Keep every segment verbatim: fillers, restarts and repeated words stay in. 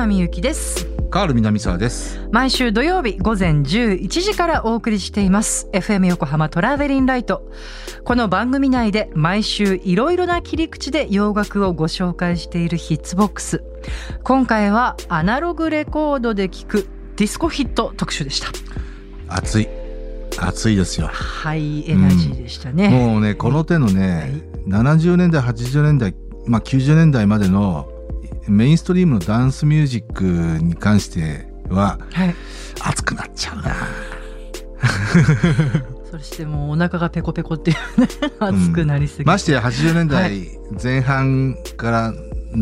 山みゆきです。カール南沢です。毎週土曜日午前じゅういちじからお送りしています エフエム 横浜トラベリンライト。この番組内で毎週いろいろな切り口で洋楽をご紹介しているヒッツボックス。今回はアナログレコードで聴くディスコヒット特集でした。暑い暑いですよ。ハイエナジーでしたね、うん、もうねこの手のね、はい、ななじゅうねんだいはちじゅうねんだい、まあ、きゅうじゅうねんだいまでのメインストリームのダンスミュージックに関しては、はい、熱くなっちゃうなそしてもうお腹がペコペコっていうね熱くなりすぎて、うん、ましてやはちじゅうねんだいぜん半から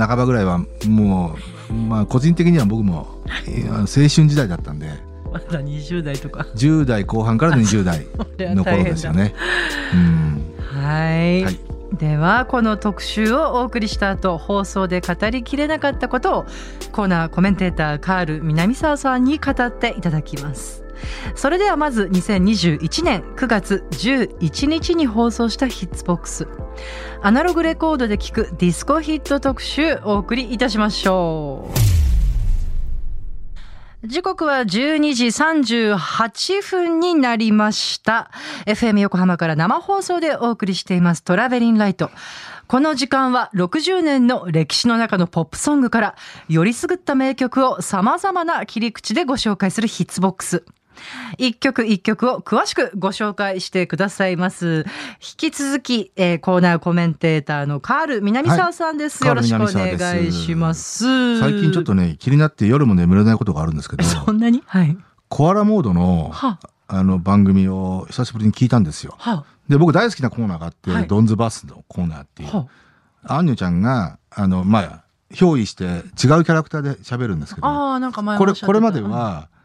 半ばぐらいはもう、まあ、個人的には僕も青春時代だったんでまだにじゅうだいとかじゅうだいこう半からのにじゅうだいの頃ですよねうん、はい、はい。ではこの特集をお送りした後、放送で語りきれなかったことをコーナーコメンテーターカール南沢さんに語っていただきます。それではまずにせんにじゅういちねんくがつじゅういちにちに放送したヒッツボックス、アナログレコードで聴くディスコヒット特集をお送りいたしましょう。時刻はじゅうにじさんじゅうはっぷんになりました。 エフエム 横浜から生放送でお送りしていますトラベリンライト。この時間はろくじゅうねんの歴史の中のポップソングからよりすぐった名曲を様々な切り口でご紹介するヒッツボックス。一曲一曲を詳しくご紹介してくださいます。引き続き、えー、コーナーコメンテーターのカール南沢さんです。はい、よろしくお願いします。最近ちょっとね気になって夜も眠れないことがあるんですけど。そんなに？はい。コアラモードの、はあ、あの番組を久しぶりに聞いたんですよ。はあ、で僕大好きなコーナーがあって、はい、ドンズバスのコーナーっていう、はあ、アンニョちゃんがあのまあ憑依して違うキャラクターで喋るんですけど。あ、なんか前もおっしゃってた。これ、これまでは。うん、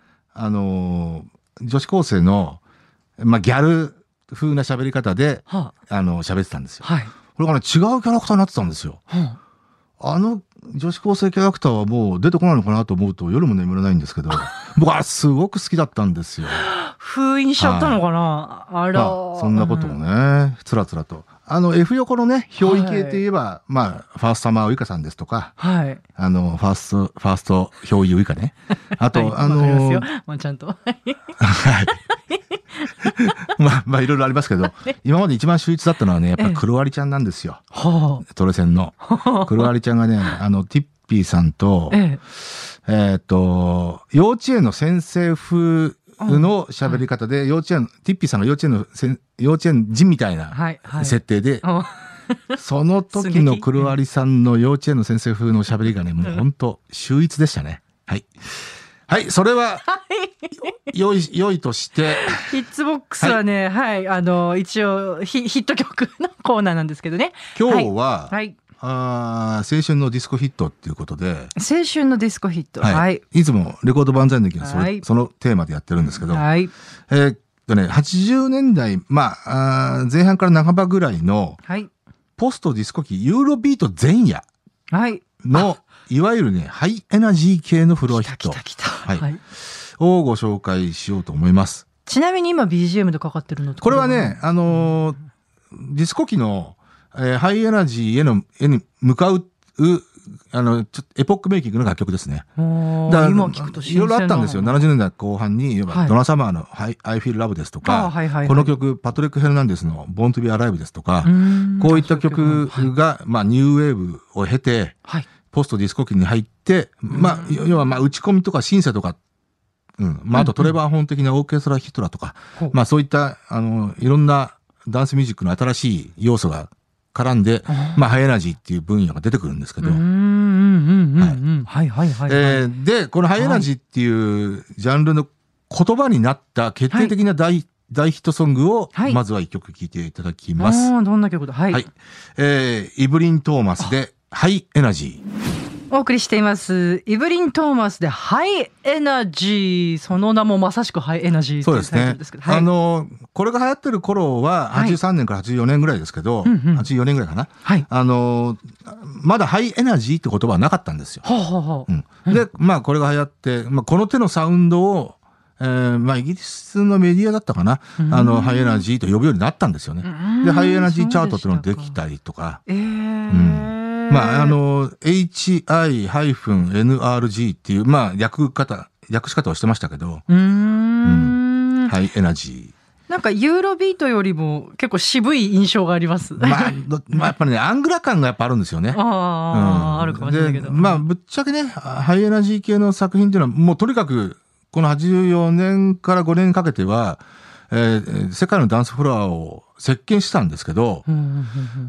あの女子高生の、まあ、ギャル風な喋り方で、はあ、あの喋ってたんですよ、はい、これがね違うキャラクターになってたんですよ、はあ、あの女子高生キャラクターはもう出てこないのかなと思うと夜も眠れないんですけど僕はすごく好きだったんですよ封印しちゃったのかな、はい、あら、まあ、そんなこともねつらつらとあの F 横のね憑依系といえば、はい、まあ、ファーストサマーウイカさんですとか、はい、あのファーストファースト憑依ウイカねあと、はい、あのー、わかりますよ、まあ、ちゃんとはいまあまあいろいろありますけど今まで一番秀逸だったのはねやっぱクロアリちゃんなんですよ、ええ、トレセンのクロアリちゃんがねあのティッピーさんと、えええー、っと幼稚園の先生風の喋り方で幼稚園、ティッピーさんが幼稚園のせ幼稚園児みたいな設定で、はいはい、その時のクロアリさんの幼稚園の先生風の喋りがねもう本当秀逸でしたね。はいはい、それは良い良いとしてヒッツボックスはね、はい、はい、あの一応 ヒ, ヒット曲のコーナーなんですけどね。今日は、はい、あ、青春のディスコヒットっていうことで、青春のディスコヒット、はい、はい、いつもレコード万歳の時はそれ、はい、そのテーマでやってるんですけど、はい、えーっとねはちじゅうねんだい、まあ、あ前半から半ばぐらいの、はい、ポストディスコ期ユーロビート前夜の、はい、いわゆるねハイエナジー系のフロアヒット、来た来た来た、はいはい、をご紹介しようと思います。ちなみに今 ビージーエム でかかってるのって こ, これはね、あのー、ディスコ期のえー、ハイエナジーへの、へに向かう、あの、ちょっとエポックメイキングの楽曲ですね。だ今聞くと新鮮な。いろいろあったんですよ。ななじゅうねんだいこう半に、はい、ドナサマーの I Feel Love ですとか、はいはいはい、この曲、パトリック・ヘルナンデスの Born to be Alive ですとか、こういった曲が、はい、まあ、ニューウェーブを経て、はい、ポストディスコ期に入って、まあ、要は、まあ、打ち込みとかシンセとか、うん、まあ、あとトレバー・ホーン的なオーケストラヒットだとか、うん、まあ、そういった、あの、いろんなダンスミュージックの新しい要素が、絡んで、まあ、ハイエナジーっていう分野が出てくるんですけど。で、このハイエナジーっていうジャンルの言葉になった決定的な 大,、はい、大ヒットソングを、はい、まずはいっきょく聴いていただきます。どんな曲だ、はいはい、えー、イブリン・トーマスでハイエナジー。お送りしていますイブリン・トーマスでハイエナジー。その名もまさしくハイエナジーというタイトルですけど、そうですね、はい、あのこれが流行ってる頃ははちじゅうさんねんからはちじゅうよねんぐらいですけど、はい、うんうん、はちじゅうよねんぐらいかな、はい、あのまだハイエナジーって言葉はなかったんですよ、ほうほうほう、うん、で、まあ、これが流行って、まあ、この手のサウンドを、えーまあ、イギリスのメディアだったかな、あのハイエナジーと呼ぶようになったんですよね。でハイエナジーチャートっていうのができたりとか、えー、うん、まあ、あの エイチアイエヌアールジー っていう、まあ、略方略し方をしてましたけど、うーん、うん、ハイエナジー、なんかユーロビートよりも結構渋い印象があります、まあまあ、やっぱりねアングラ感がやっぱあるんですよね。あ、うん、あるかもしれないけど、まあ、ぶっちゃけねハイエナジー系の作品っていうのはもうとにかくこのはちじゅうよねんからごねんかけては、えー、世界のダンスフロアを席巻したんですけど、うんうんうん、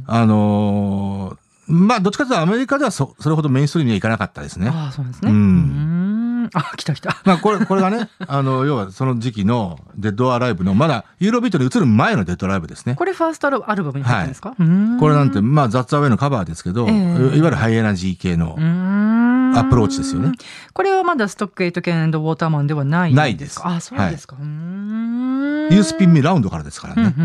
あのー、まあどっちかというとアメリカでは そ, それほどメインストリームにはいかなかったですね。ああ、そうですね。うん、あ、来た来た。まあこれこれがね、あの要はその時期のデッドアライブのまだユーロビートに移る前のデッドアライブですね。これファーストアルバムに入ったんですか？はい、うん、これなんてまあザッツアウェイのカバーですけど、えー、いわゆるハイエナジー系の。うーん、アプローチですよね。これはまだストックエイトケン&ウォーターマンではないんですか？ないです。あ、そうですか。はい、うーん、ユースピンミラウンドからですからね。うんうんう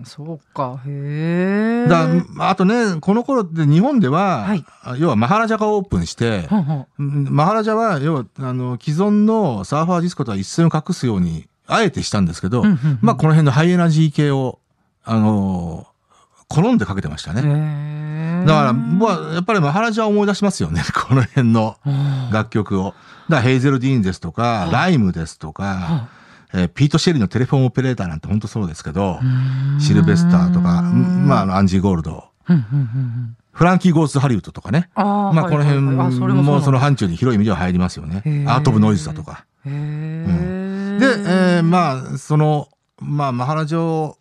ん、そうか。へえ。だあとね、この頃って日本では、はい、要はマハラジャがオープンして、はは、マハラジャは要はあの既存のサーファーディスコとは一線を隠すようにあえてしたんですけど、うんうんうん、まあこの辺のハイエナジー系をあの好んでかけてましたね。へえ。だから、まあ、やっぱりマハラジャを思い出しますよね。この辺の楽曲を。だからヘイゼルディーンですとか、ライムですとか、えー、ピート・シェリーのテレフォンオペレーターなんて本当そうですけど、シルベスターとか、まあ、アンジー・ゴールド、フランキー・ゴース・ハリウッドとかね。あ、まあ、この辺もその範疇に広い意味では入りますよね。アート・オブ・ノイズだとか。へ、うん、で、えー、まあ、その、まあ、マハラジャを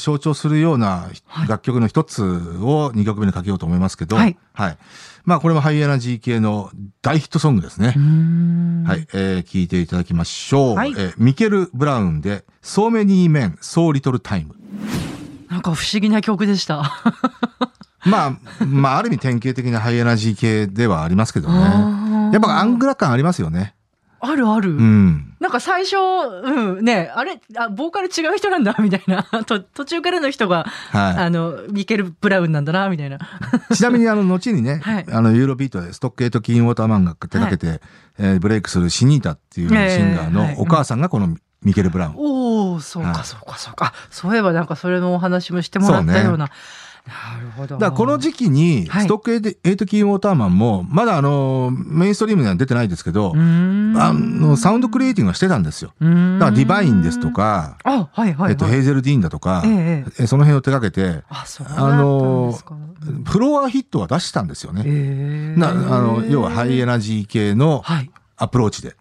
象徴するような楽曲の一つをにきょくめにかけようと思いますけど、はいはい、まあこれもハイエナジー系の大ヒットソングですね。はい、えー、聞いていただきましょう、はい、えー、ミケル・ブラウンで So many men, so little time。 なんか不思議な曲でしたまあ、まあある意味典型的なハイエナジー系ではありますけどね。やっぱアングラ感ありますよね。あるある、うん、なんか最初、うん、ね、あれ、あ、ボーカル違う人なんだみたいなと途中からの人が、はい、あのミケル・ブラウンなんだなみたいなちなみにあの後にね、はい、あのユーロビートでストックエイト・キンウォーターマンが手掛けて、はい、えー、ブレイクするシニータっていうシンガーのお母さんがこのミケル・ブラウン、えーはい、うん、おー、そうかそうかそうか、はい、そういえばなんかそれのお話もしてもらったような。なるほど。だからこの時期にストックエイトキーウォーターマンもまだあのメインストリームには出てないですけど、あのサウンドクリエイティングはしてたんですよ。だからディバインですとか、あ、はいはいはい、えっと、ヘイゼルディーンだとか、ええ、その辺を手掛けて、あ、そうなんですか。あのフロアヒットは出したんですよね、えー、なあの要はハイエナジー系のアプローチで、は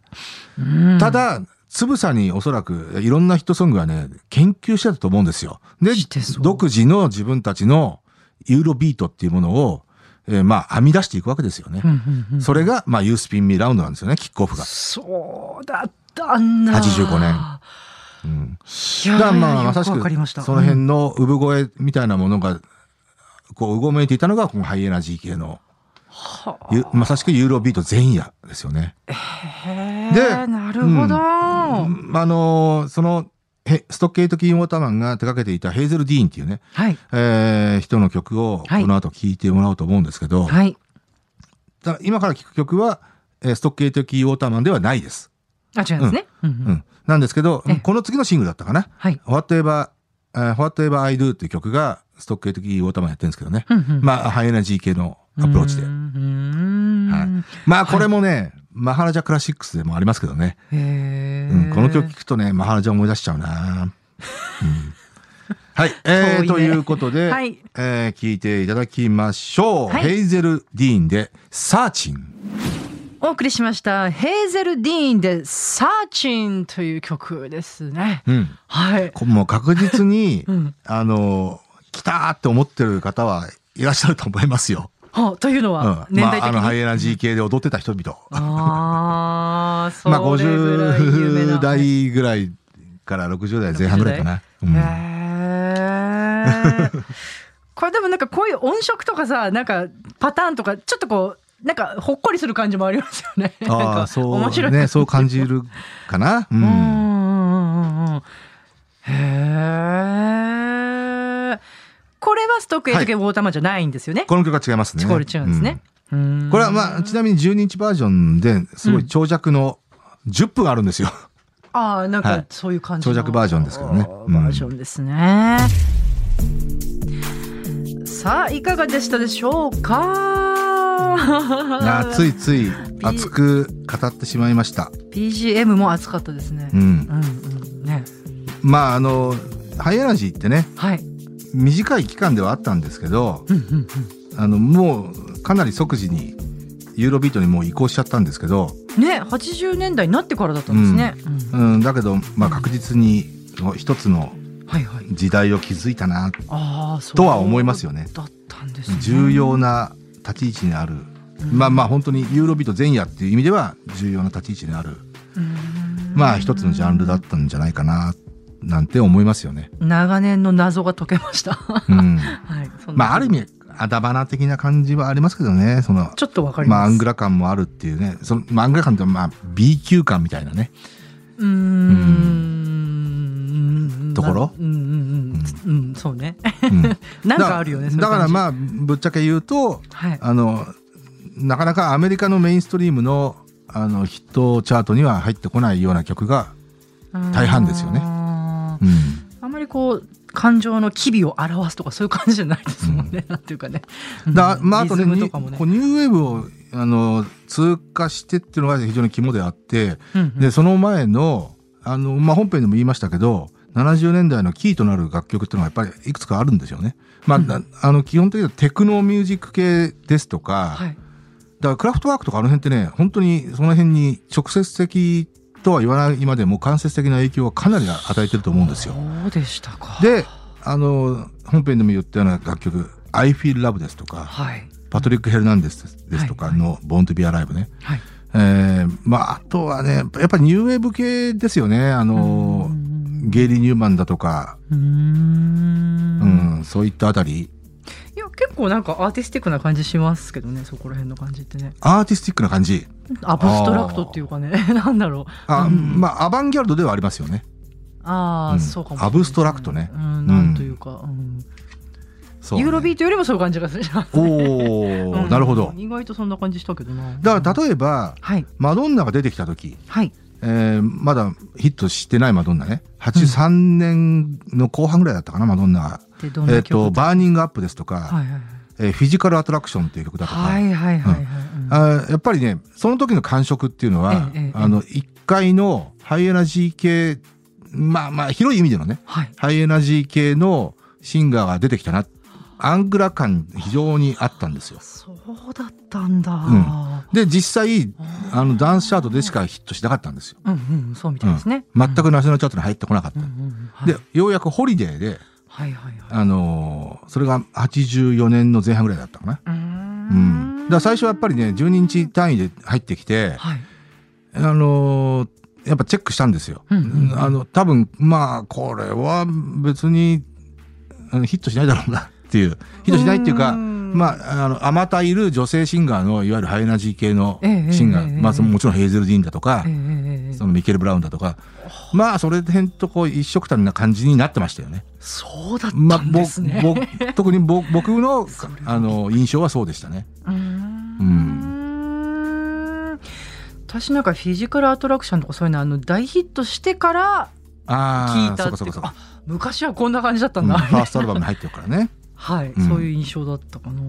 い、ただつぶさにおそらくいろんなヒットソングはね研究してたと思うんですよ。で、独自の自分たちのユーロビートっていうものを、えー、まあ編み出していくわけですよね、うんうんうん、それがまあユースピンミーラウンドなんですよね。キックオフがそうだったんだ、はちじゅうごねん、うん、いやー、だからまあまさしくその辺の産声みたいなものがこううごめいていたのがこのハイエナジー系の、はあ、まさしくユーロビート前夜ですよね。へー、で、なるほど、うん、あのそのストックエイトキーウォーターマンが手掛けていたヘイゼル・ディーンっていうね、はい、えー、人の曲をこの後聴いてもらおうと思うんですけど、はい、だから今から聴く曲はストックエイトキーウォーターマンではないです。あ、違うんですね、うんうんうん、なんですけどこの次のシングルだったかな、はい、Whatever Whatever I Do っていう曲がストックエイトキーウォーターマンやってるんですけどね、うんうん、まあハイエナジー系のアプローチで、うん、はい、まあこれもね、はい、マハラジャクラシックスでもありますけどね、へ、うん、この曲聞くとねマハラジャ思い出しちゃうな、うん、はい、えー、ね、ということで、はい、えー、聞いていただきましょう、はい、ヘイゼル・ディーンでサーチン。お送りしましたヘイゼル・ディーンでサーチンという曲ですね、うん、はい、もう確実に、うん、あの来たーって思ってる方はいらっしゃると思いますよ。はあ、というのは年代的に、うん、まあ、あのハイエナジー系で踊ってた人々、あそうまあごじゅう代ぐらいからろくじゅう代前半ぐらいかな、うん、へこれでもなんかこういう音色とかさ、なんかパターンとかちょっとこうなんかほっこりする感じもありますよね。あなんかそう面白いね、そう感じるかな、うん、うんうんうん、へえ、これはストックエイトケンウォーターマンじゃないんですよね、はい、この曲は違いますね。これ違うんですね、うん、これはまあちなみにじゅうにインチバージョンですごい長尺のじゅっぷんあるんですよ、うん、ああ、なんかそういう感じの、はい、長尺バージョンですけどね、バージョンですね、うん、さあいかがでしたでしょうか。ついつい熱く語ってしまいました。 ビージーエム も熱かったですね、うんうんうん、ね、まああのハイエナジーってね、はい、短い期間ではあったんですけど、うんうんうん、あのもうかなり即時にユーロビートにもう移行しちゃったんですけどね、はちじゅうねんだいになってからだったんですね、うんうんうん、だけど、まあ、確実に一つの時代を築いたなとは思いますよね。重要な立ち位置にある、うん、まあまあ本当にユーロビート前夜っていう意味では重要な立ち位置にある、うん、まあ一つのジャンルだったんじゃないかななんて思いますよね。長年の謎が解けました、うんはい、そんなまあある意味アダバナ的な感じはありますけどね、そのちょっとわかります、まあ、アングラ感もあるっていうね、その、まあ、アングラ感ってまあ B 級感みたいなね、うーん、うん、ところ、うんうんうんうん、そうね、うん、なんかあるよね。だからまあぶっちゃけ言うと、はい、あのなかなかアメリカのメインストリームのあのヒットチャートには入ってこないような曲が大半ですよね。あ、うん、あんまりこう感情の機微を表すとかそういう感じじゃないですもんね、うん、なんていうかね、だ、まあ、あとね、ニューウェーブをあの通過してっていうのが非常に肝であって、うんうん、でその前の、あの、まあ、本編でも言いましたけどななじゅうねんだいのキーとなる楽曲っていうのがやっぱりいくつかあるんですよね、まあうん、あの基本的にはテクノミュージック系ですとか、はい、だからクラフトワークとかあの辺ってね本当にその辺に直接的とは言わない今でも間接的な影響はかなり与えてると思うんですよ。そうでしたか。で、あの本編でも言ったような楽曲 I Feel Love ですとか、はい、パトリック・ヘルナンデスですとかの Born to be Alive ね、はい、えー、まああとはねやっぱりニューウェーブ系ですよね、あのゲイリー・ニューマンだとか、うーん、うん、そういったあたり、いや結構なんかアーティスティックな感じしますけどね、そこら辺の感じってね、アーティスティックな感じ、アブストラクトっていうかねなんだろう、あ、うん、まあアバンギャルドではありますよね。ああ、そうかもしれない、ね、アブストラクトね、うん、なんというか、うん、そうね、ユーロビートよりもそういう感じがするじゃん、おー、うん、なるほど、意外とそんな感じしたけどな。だから例えば、はい、マドンナが出てきた時、はい、えー、まだヒットしてないマドンナね、はちじゅうさんねんの後半ぐらいだったかな、マドンナが、えー、とバーニングアップですとか、はいはいはい、えー、フィジカルアトラクションっていう曲だとか、はいはいはいはい、うん、あ、やっぱりねその時の感触っていうのは、ええええ、あのいっかいのハイエナジー系、まあまあ広い意味でのね、はい、ハイエナジー系のシンガーが出てきたな、アングラ感非常にあったんですよ。そうだったんだ、うん、で実際あのダンスチャートでしかヒットしなかったんですよ、うんうん、そうみたいですね、うん、全くナショナルチャートに入ってこなかった、うんうんうん、はい、でようやくホリデーで、はいはいはい、あのー、それがはちじゅうよねんの前半ぐらいだったかな、うーん、うん、だから最初はやっぱりねじゅうににち単位で入ってきて、はい、あのー、やっぱチェックしたんですよ、うんうんうん、あの多分まあこれは別にヒットしないだろうなっていう、ヒットしないっていうか、まああのあまたいる女性シンガーのいわゆるハイエナジー系のシンガー、えーえー、まあ、もちろんヘイゼル・ディーンだとか、えー、そのミケル・ブラウンだとか、えー、まあそれ辺とこう一色単な感じになってましたよね。そうだったんですね、まあ、特に僕の、 あの印象はそうでしたね。うーん、うん、私なんかフィジカルアトラクションとかそういうの、あの大ヒットしてから聞いたっていうか、あ、昔はこんな感じだったんだ、うん、ファーストアルバムに入ってるからねはい、うん、そういう印象だったかな。うー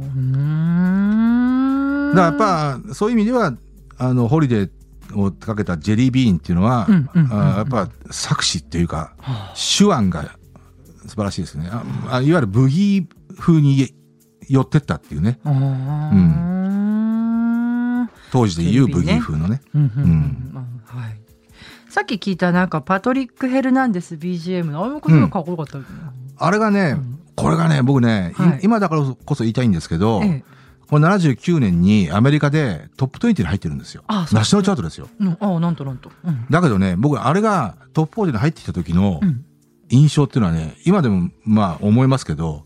ん、だからやっぱそういう意味ではあのホリデーをかけたジェリービーンっていうのは、うんうんうんうん、やっぱ作詞っていうか、はあ、手腕が素晴らしいですね。ああ、いわゆるブギー風に寄ってったっていうね、あ、うん、当時で言うブギー風のね、さっき聞いたなんかパトリック・ヘルナンデス ビージーエム のあれもこれがかっこよかった、うん、あれがね、うん、これがね僕ね、はい、今だからこそ言いたいんですけど、ええ、このななじゅうきゅうねんにアメリカでトップにじゅうに入ってるんですよ。ああ、ナショナルチャートですよ、うん、ああ、なんとなんと、うん、だけどね僕あれがトップよんじゅうに入ってきた時の印象っていうのはね、今でもまあ思いますけど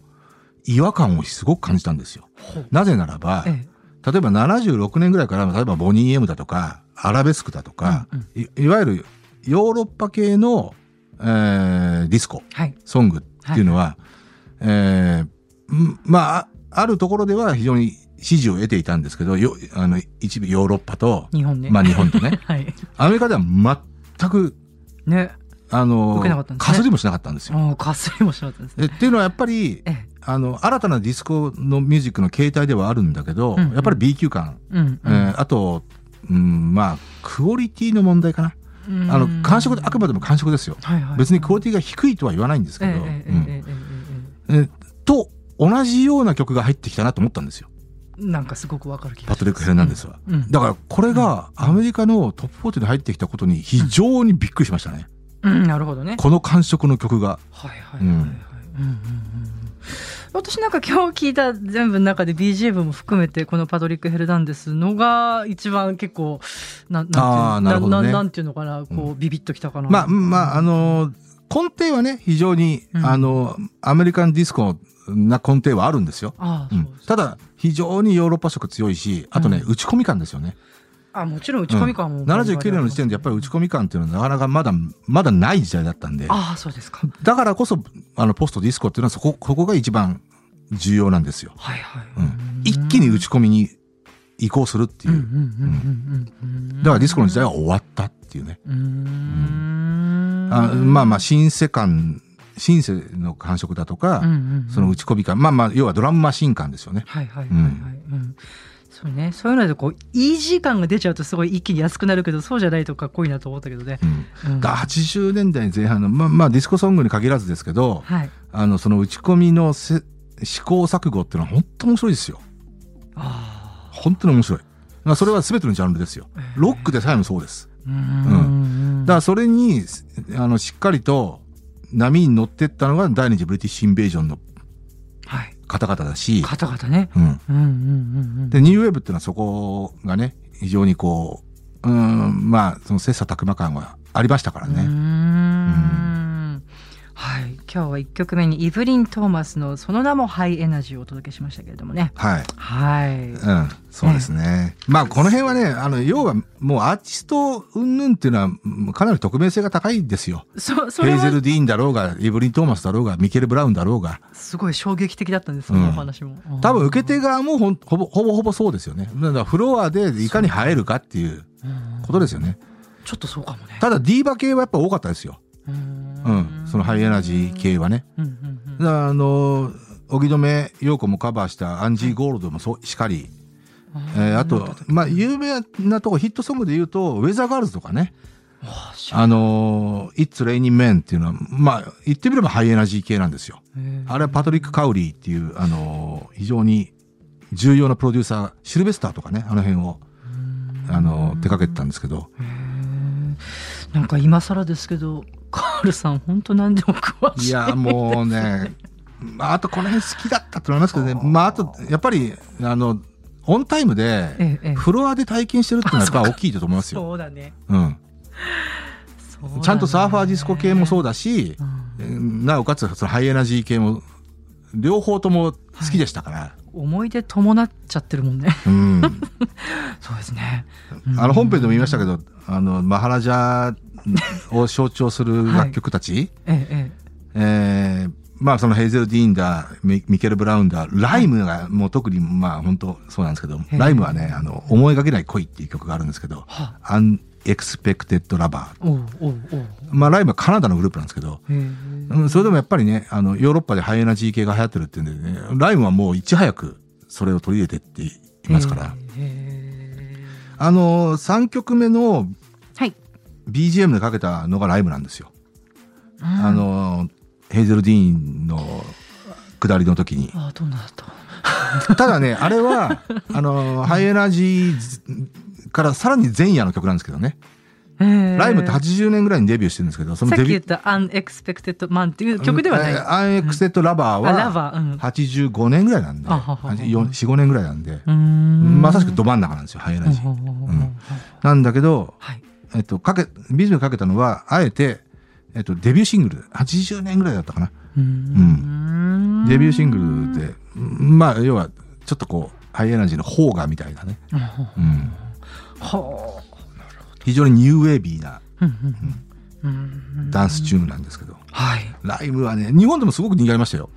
違和感をすごく感じたんですよ。なぜならば、ええ、例えばななじゅうろくねんぐらいから例えばボニー・エムだとかアラベスクだとか、うんうん、い, いわゆるヨーロッパ系の、えー、ディスコ、はい、ソングっていうのは、はいはい、えー、まああるところでは非常に支持を得ていたんですけど、よあの一部ヨーロッパと日本ね、まあ日本とね、はい、アメリカでは全くね、あのかすりもしなかったんですよ。かすりもしなかったんですね。っていうのはやっぱりあの新たなディスコのミュージックの形態ではあるんだけど、うんうん、やっぱり B 級感、うんうんえー、あと、うん、まあクオリティの問題かな、うん、あの感触あくまでも感触ですよ、はいはいはい、別にクオリティが低いとは言わないんですけどと同じような曲が入ってきたなと思ったんですよ。なんかすごくわかる気がします。パトリック・ヘルナンデスは、うんうん、だからこれがアメリカのトップフォーティーに入ってきたことに非常にびっくりしましたね、うんうん、なるほどね。この感触の曲が私なんか今日聞いた全部の中で ビージーエム も含めてこのパトリック・ヘルナンデスのが一番結構な な, なんていう な,、ね、な, なんていうのかなこう、うん、ビビッときたかな。まあまああの根底はね非常に、うん、あのアメリカンディスコな根底はあるんですよ。ああ、うん、ただ非常にヨーロッパ色強いしあとね、うん、打ち込み感ですよね。あもちろん打ち込み感も、うん、ななじゅうきゅうねんの時点でやっぱり打ち込み感っていうのはなかなかまだまだない時代だったんで。ああそうですか。だからこそあのポストディスコっていうのはそこここが一番重要なんですよ。はいはい、うん、一気に打ち込みに移行するっていう。だからディスコの時代は終わったっていうね。うーん、うん、あまあまあシンセ感シンセの感触だとか、うんうんうん、その打ち込み感、まあまあ要はドラムマシン感ですよね。はいはいはいはい、うん、そうね。そういうのでこうイージー感が出ちゃうとすごい一気に安くなるけど、そうじゃないとかっこいいなと思ったけどね。うんうん、だはちじゅうねんだいぜん半のまあまあディスコソングに限らずですけど、はい、あのその打ち込みのせ試行錯誤っていうのは本当面白いですよ。ああ、本当に面白い。まあそれは全てのジャンルですよ。ロックでさえもそうです。うんうん、だからそれにあのしっかりと波に乗ってったのが第二次ブリティッシュインベージョンの方々だし、はい、方々ね、うんうんうんうん、でニューウェーブっていうのはそこがね非常にこう、うん、まあその切磋琢磨感がありましたからね。うーん、うん、はい、今日はいっきょくめにイヴリン・トーマスのその名もハイエナジーをお届けしましたけれどもね。はい、はい、うん、そうですね、ね。まあこの辺はねあの要はもうアーティスト云々っていうのはかなり匿名性が高いんですよ。そそれヘイゼル・ディーンだろうがイヴリン・トーマスだろうがミケル・ブラウンだろうが。すごい衝撃的だったんです、うん、そのお話も。多分受け手側も ほ, ほ, ぼほぼほぼそうですよね。だからフロアでいかに映えるかっていうことですよね。ちょっとそうかもね。ただディーバ系はやっぱ多かったですよ。うん、そのハイエナジー系はね、うんうんうん、だからあの荻野目洋子もカバーしたアンジー・ゴールドもそうしかり、うんえー、あと、まあ、有名なとこヒットソングで言うとウェザーガールズとかね、あの It's Raining Men っていうのは、まあ、言ってみればハイエナジー系なんですよ。あれはパトリック・カウリーっていうあの非常に重要なプロデューサーシルベスターとかねあの辺をあの手掛けてたんですけど、なんか今更ですけどカールさん本当何でも詳しい。いやもうね、まあ、あとこの辺好きだったと思いますけどね。あ、まあ、あとやっぱりあのオンタイムで、ええ、フロアで体験してるっていうのはやっぱ大きいと思いますよ。そうだね。うん。そうだね。ちゃんとサーファーディスコ系もそうだし、うん、なおかつそのハイエナジー系も両方とも好きでしたから。はい、思い出伴っちゃってるもんね。うん、そうですね。あの本編でも言いましたけど、あのマハラジャを象徴する楽曲たち、はい、えええー、まあそのヘイゼル・ディーンだ、ミケル・ブラウンだ、ライムがもう特にまあ本当そうなんですけど、ライムはねあの思いがけない恋っていう曲があるんですけど、アンエクスペクテッド・ラバー、まあライムはカナダのグループなんですけど、それでもやっぱりねあのヨーロッパでハイエナジー系が流行ってるっていうんで、ね、ライムはもういち早くそれを取り入れてっていますから。あのさんきょくめの ビージーエム でかけたのがライムなんですよ。はい、あのヘイゼル・ディーンの下りの時に。ああどうなった。ただねあれはあのハイエナジーからさらに前夜の曲なんですけどね。ライムってはちじゅうねんぐらいにデビューしてるんですけど、そのデビューさっき言ったアンエクスペクテッドマンっていう曲ではない、うん、アンエクスペクテッドラバーははちじゅうごねんぐらいなんで、うん、よんじゅうごねんぐらいなんで、うんまさしくど真ん中なんですよハイエナジー、うん、なんだけど、はいえっと、かけビジュアルかけたのはあえて、えっと、デビューシングルはちじゅうねんぐらいだったかな、うん、デビューシングルでまあ要はちょっとこうハイエナジーの方がみたいなね、うん、はあ非常にニューウェービーな、うんうん、ダンスチューンなんですけど、はい、ライムはね日本でもすごく人気ありましたよ。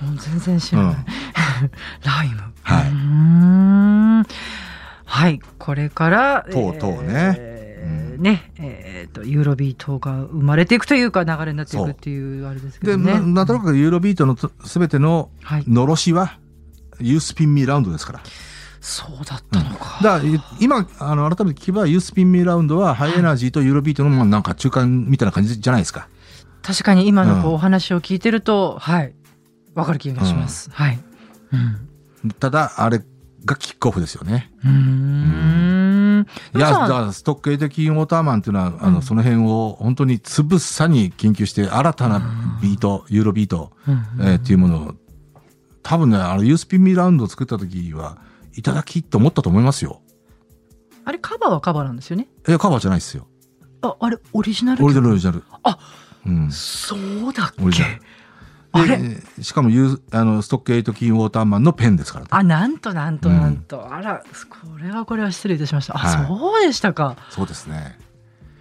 もう全然知らない、うん、ライム、はい、うーんはいこれからとうとうね、えーね、えー、とユーロビートが生まれていくというか流れになっていくっていうあれですけどね。で な, なんとなくユーロビートのすべてののろしはユースピンミーラウンドですから。そうだったのか、うん、だから今あの改めて聞けばユースピンミーラウンドはハイエナジーとユーロビートのまあなんか中間みたいな感じじゃないですか。確かに今のこう、うん、お話を聞いてるとはいわかる気がします、うん、はい、うん、ただあれがキックオフですよね。うーん、うん、いやだからストックエイトキンウォーターマンっていうのは、うん、あのその辺を本当につぶさに研究して新たなビート、うん、ユーロビート、うん、えー、っていうものを多分ねあのユースピンミーラウンドを作った時はいただきと思ったと思いますよ。あれカバーはカバーなんですよね。いやカバーじゃないですよ。あ、あれオリジナル。オリジナルオリジナル。あ、うん、そうだっけ。あれしかもあのストックエイトキンウォーターマンのペンですからね。あ、なんとなんとなんと、うん、あらこれはこれは失礼いたしました。あ、はい、そうでしたか。そうですね。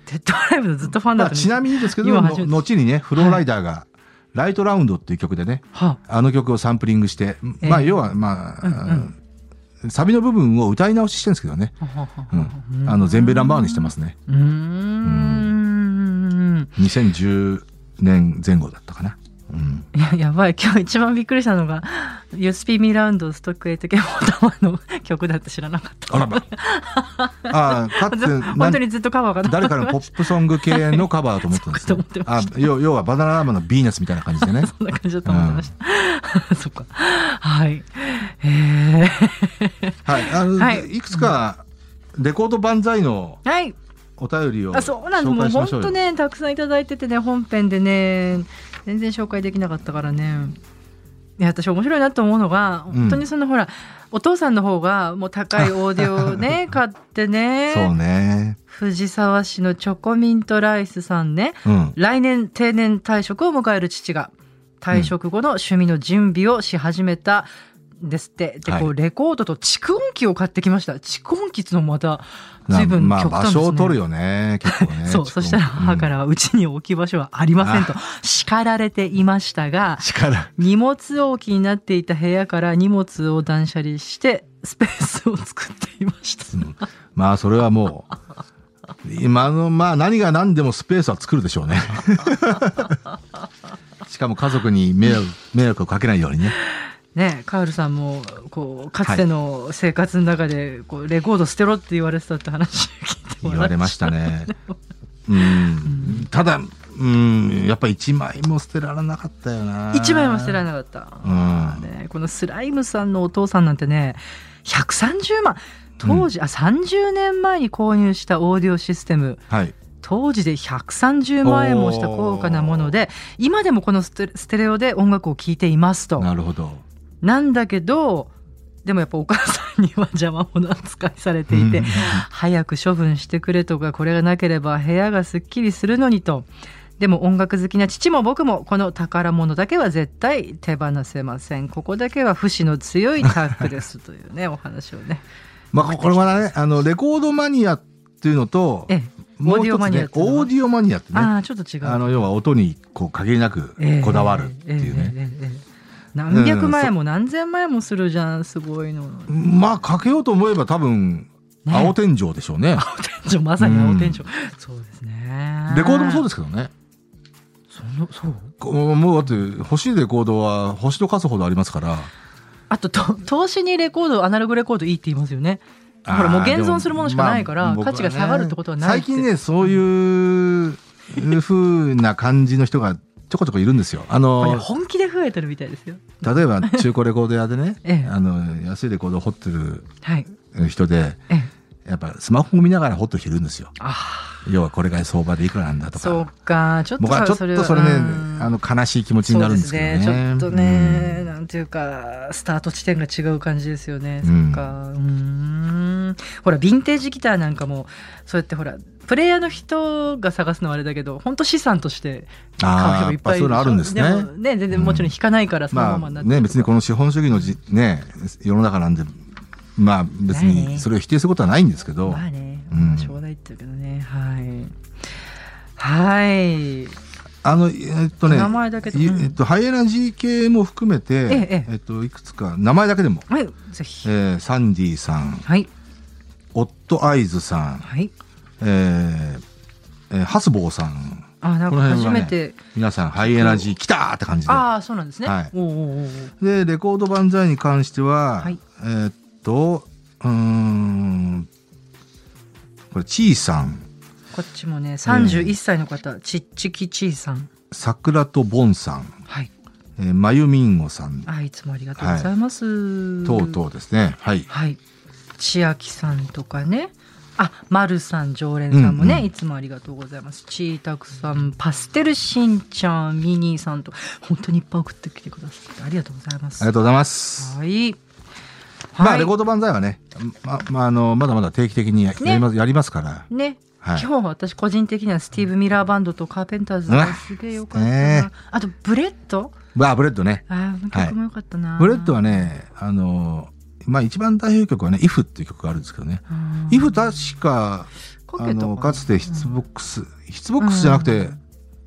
デッドアライブのずっとファンだった、ね。ちなみにですけどの後にねフローライダーが、はい、ライトラウンドっていう曲でね、はあ、あの曲をサンプリングして、えー、まあ要はまあ、うんうん、サビの部分を歌い直ししてるんですけどね。うん、あの全米ナンバーワンにしてますね。うーん、うーん、にせんじゅうねんぜん後だったかな。うん、いや、やばい、今日一番びっくりしたのがユースピミラウンドストックエイトケモータマンの曲だって知らなかった。あらばあかつ本当にずっとカバーが誰かのポップソング系のカバーと思ってたんです、ね、あ、要はバナナラマのヴィーナスみたいな感じでねそんな感じだと思ってました、うん、そっか、はい、えーはい、あの、はい、いくつかレコード万歳の、はい、お便りを紹介しましょうよ。もう本当ねたくさんいただいててね、本編でね全然紹介できなかったからね。いや私面白いなと思うのが本当にその、うん、ほらお父さんの方がもう高いオーディオをね買ってね、そうね、藤沢市のチョコミントライスさんね、うん、来年定年退職を迎える父が退職後の趣味の準備をし始めたですって、でこうレコードと蓄音機を買ってきました。蓄音機ってのもまた随分極端ですね。まあ、場所を取るよね結構ねそう、そしたら母からはうちに置き場所はありませんと叱られていましたが、荷物置きになっていた部屋から荷物を断捨離してスペースを作っていました、うん、まあそれはもう今のまあ何が何でもスペースは作るでしょうねしかも家族に迷惑、迷惑をかけないようにねね、カールさんもこうかつての生活の中でこうレコード捨てろって言われてたって話聞いてもらって、言われましたねうん、ただうん、やっぱりいちまいも捨てられなかったよな。いちまいも捨てられなかった、うんね、このスライムさんのお父さんなんてねひゃくさんじゅうまん当時、うん、あさんじゅうねんまえに購入したオーディオシステム、はい、当時でひゃくさんじゅうまんえんもした高価なもので今でもこのステ、ステレオで音楽を聴いていますと。なるほど。なんだけどでもやっぱお母さんには邪魔者扱いされていて、うん、早く処分してくれとかこれがなければ部屋がすっきりするのにと。でも音楽好きな父も僕もこの宝物だけは絶対手放せません。ここだけは不死の強いタッグですというねお話をねまあこれはねあのレコードマニアっていうのともう一つねオーディオマニアっていうのは、オーディオマニアってね、あ、ちょっと違う、あの要は音にこう限りなくこだわるっていうね。何百万円も何千万円もするじゃん、すごいの、うん、まあかけようと思えば多分青天井でしょう ね, ね青天井、まさに青天井、うん、そうですね。レコードもそうですけどね。そのそうもうだって欲しいレコードは星と数ほどありますから。あ と, と投資にレコードアナログレコードいいって言いますよね。ほらもう現存するものしかないから、まあね、価値が下がるってことはないって最近ねそういう風な感じの人がちょこちょこいるんですよ。あの本気で増えてるみたいですよ。例えば中古レコード屋でね、ええ、あの安いレコードを掘ってる人で、はい、ええ、やっぱスマホを見ながら掘ってる人いるんですよ。あ、要はこれが相場でいくらなんだとか。そうか、ちょっと僕はちょっとそれね、あの悲しい気持ちになるんですけどね。そうですね、ちょっとね、うん、なんていうかスタート地点が違う感じですよね。そうか、うん、うーん、ほらヴィンテージギターなんかもそうやってほらプレイヤーの人が探すのはあれだけど本当資産として買う人もいっぱいいるでしょ。あ、やっぱそういうのあるんですね。でもね全然もちろん引かないからそのままになって、うん、まあね、別にこの資本主義のじ、ね、世の中なんでまあ別にそれを否定することはないんですけど、まあね、うん、まあ、しょうがないっていうけどね。はいはい、あのえっとね名前だけで、うん、えっと、ハイエナジー系も含めて、えええっと、いくつか名前だけでも、はい、ぜひ、えー、サンディさん、はい、オットアイズさん、はい、えー、えー、ハスボーさん。あ、なんか初めて、ね、皆さんハイエナジー来たって感じで。ああ、そうなんですね。はい、おうおうおう。でレコード万歳に関しては、はい、えー、っとうーんこれちいさん。こっちもねさんじゅういっさいの方、うん、ちっちきちいさん。桜とぼんさん。はい。えー、まゆみんごさん。あ、いつもありがとうございます。とうとうですね。はい。はい。千秋さんとかね。あ、まるさん常連さんもね、うんうん、いつもありがとうございます。ちーたくさん、パステルしんちゃん、ミニーさんと本当にいっぱい送ってきてくださってありがとうございます。ありがとうございます。はい。まあレコード万歳はね、ま、まあ、あのまだまだ定期的にやります、ね、やりますから。ね。はい、今日私個人的にはスティーブ・ミラーバンドとカーペンターズがすげえよかったな、うんね、あとブレッド、あブレッドね、あの曲もよかったな、はい、ブレッドはね、あのーまあ、一番代表曲はね「イフ」っていう曲があるんですけどね、イフ確か、あのかつてヒッツボックス、うん、ヒッツボックスじゃなくて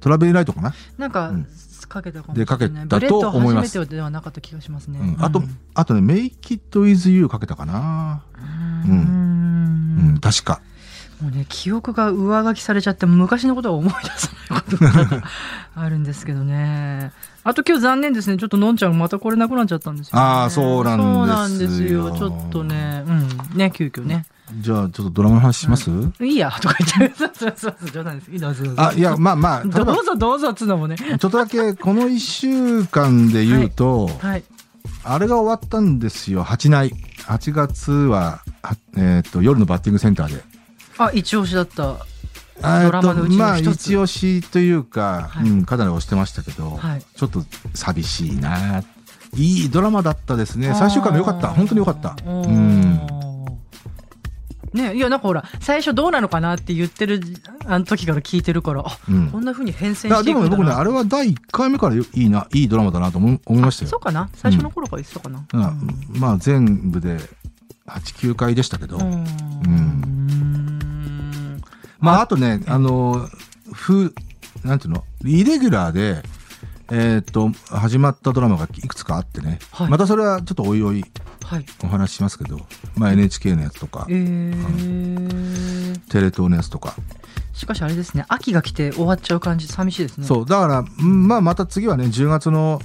トラベリーライトかな、なんか、うん、かけたかもしれない、でかけたと思います。ブレッド初めてではなかった気がしますね、うん、あと、うん、あとね「Make It With You」かけたかな、うん、うんうん、確かもうね、記憶が上書きされちゃって昔のことは思い出さないことがあるんですけどね。あと今日残念ですね、ちょっとのんちゃんまたこれなくなっちゃったんですよ、ね、ああそうなんです よ, ですよちょっとね、うんね、急遽ね、じゃあちょっとドラマの話します、うん、いいやとか言ってそうそうそうそう冗談です、いいな、そうそうそう、あいやまあまあどうぞどうぞっつうのもねちょっとだけこのいっしゅうかんで言うと、はいはい、あれが終わったんですよ、はち内はちがつは、えー、と夜のバッティングセンターで、あ、一押しだったドラマのうちの一つ、まあ、一押しというか、はい、うん、かなり押してましたけど、はい、ちょっと寂しいな、いいドラマだったですね、最終回も良かった、本当に良かった、うん、ね、いやなんかほら最初どうなのかなって言ってるあの時から聞いてるから、うん、こんな風に変遷していくんだな、でも僕ねあれはだいいっかいめからいいな、いいドラマだなと思いましたよ、そうかな、最初の頃から言ってたかな、うんうん、まあ全部ではちきゅうかいでしたけど、うん、まあ、あとね、あのふなんていうのイレギュラーで、えー、と始まったドラマがいくつかあってね、はい、またそれはちょっとおいおいお話ししますけど、はい、まあ、エヌエイチケー のやつとか、えー、テレ東のやつとか、しかしあれですね、秋が来て終わっちゃう感じ寂しいですね、そうだから、まあ、また次はねじゅうがつの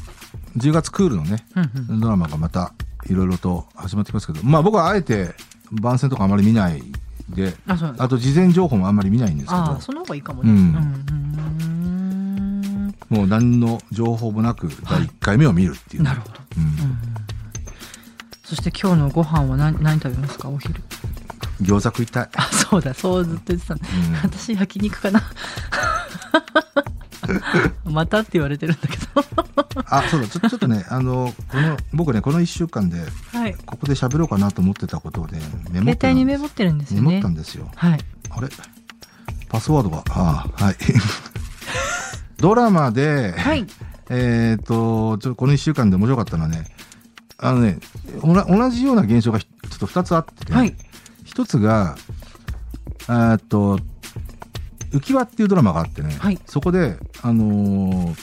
じゅうがつクールのね、うんうん、ドラマがまたいろいろと始まってきますけど、まあ、僕はあえて番宣とかあまり見ないで、 あ, そうですあと事前情報もあんまり見ないんですけど、あその方がいいかもね、うんうん、もう何の情報もなくだいいっかいめを見るっていう、はい、なるほど、うんうん、そして今日のご飯は 何, 何食べますか、お昼餃子食いたい、あそうだそうずっと言ってた、うん、私焼肉かなまたって言われてるんだけどあそうだち ょ, ちょっとねあのこの僕ねこのいっしゅうかんで、はい、ここで喋ろうかなと思ってたことをねメモって、携帯にメモってるんですよね、メモったんですよ、はい、あれパスワードがあー、はい、ドラマで、はい、えー、っとちょっとこのいっしゅうかんで面白かったのはね、あのね同じような現象がちょっとふたつあって、ね、はい、ひとつがえっと浮き輪っていうドラマがあってね、はい、そこであの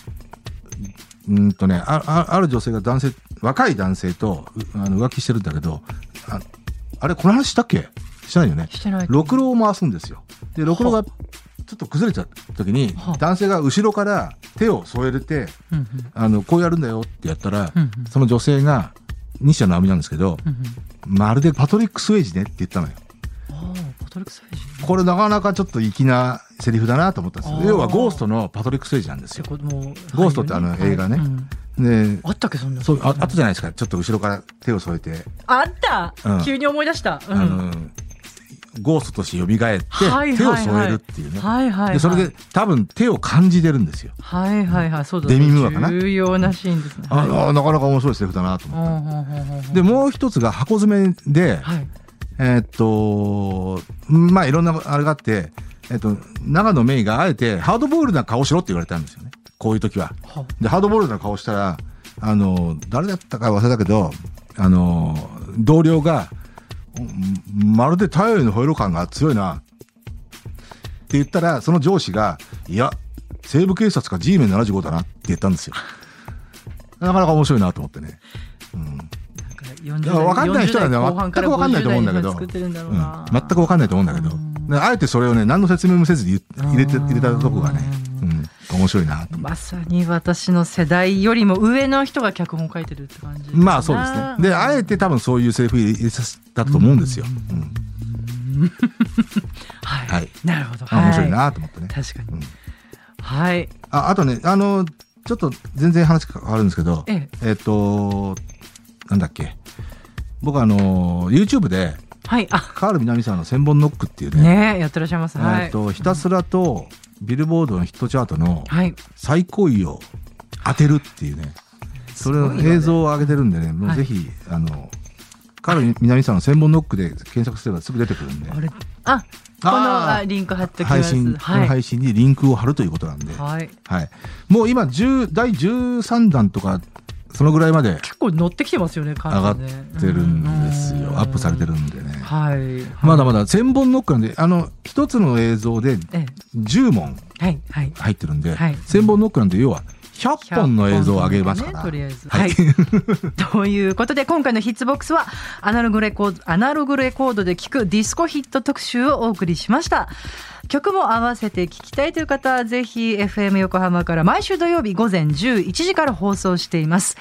ー、んとね あ, ある女性が男性若い男性とあの浮気してるんだけど、 あ, あれこの話したっけ、してないよね、してない、ろくろを回すんですよ、でろくろがちょっと崩れちゃった時に男性が後ろから手を添えて、あのこうやるんだよってやったら、うんうん、その女性が西田直美なんですけど、うんうん、まるでパトリック・スウェイジねって言ったのよ、パトリック・スウェイジ、ね、これなかなかちょっと粋なセリフだなと思ったんですよ。要はゴーストのパトリック・スウェイジなんですよ。ゴーストってあの映画ね、はい、うん、であったっけそんな、そう あ, あったじゃないですか、ちょっと後ろから手を添えて、あった、うん、急に思い出した、うん、あのゴーストとして蘇って手を添えるっていうね、はいはいはい、でそれで多分手を感じてるんですよ、はいはいはい、そうだ、デミムーアかな、重要なシーンですね、あ、はい、あなかなか面白いセリフだなと思った。でもう一つが箱詰めで、はい、えー、っとまあいろんなあれがあって、えー、っと永野芽郁があえてハードボールな顔しろって言われたんですよね、こういう時は。でハードボールな顔したら、あの誰だったか忘れたけど、あの同僚がまるで太陽のホイール感が強いなって言ったら、その上司がいや西部警察か G メンななじゅうごだなって言ったんですよ。なかなか面白いなと思ってね、うん、分かんない人はね全く分かんないと思うんだけど、うん、全く分かんないと思うんだけど、うん、あえてそれをね何の説明もせずに入れて入れたとこがね、うん、面白いなと。まさに私の世代よりも上の人が脚本書いてるって感じですね。まあそうですね。であえて多分そういうセリフ入れさせたと思うんですよ、うんうん、はい、はい、なるほど、はい、面白いなと思ってね。確かに、うん、はい。 あ, あとねあのちょっと全然話変わるんですけど、えええっとなんだっけ、僕あの YouTube で、はい、あカール南さんの千本ノックっていう ね, ねやってらっしゃいます、はい、えっとひたすらとビルボードのヒットチャートの最高位を当てるっていうね、はい、それの映像を上げてるんでね、もうぜひ、はい、あのカール南さんの千本ノックで検索すればすぐ出てくるんで、あれあこのリンク貼ってきます。配信、はい、この配信にリンクを貼るということなんで、はいはい、もう今じゅうだいじゅうさんだんとかそのぐらいまで結構乗ってきてますよね。上がってるんですよ、アップされてるんでね、はいはい、まだまだせんぼんノックなんで、あの一つの映像でじゅうもん入ってるんで、はいはいはい、せんぼんノックなんで要はひゃっぽんの映像を上げますから、ね、とりあえず、はい、ということで今回のヒッツボックスはアナログレコード、アナログレコードで聴くディスコヒット特集をお送りしました。曲も合わせて聴きたいという方はぜひ エフエム 横浜から毎週土曜日午前じゅういちじから放送しています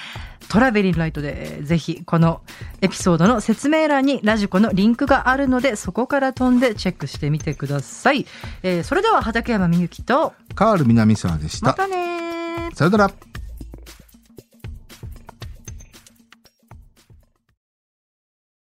トラベリンライトで、ぜひこのエピソードの説明欄にラジコのリンクがあるのでそこから飛んでチェックしてみてください、えー、それでは畠山みゆきとカール南沢でした。またね、さよなら。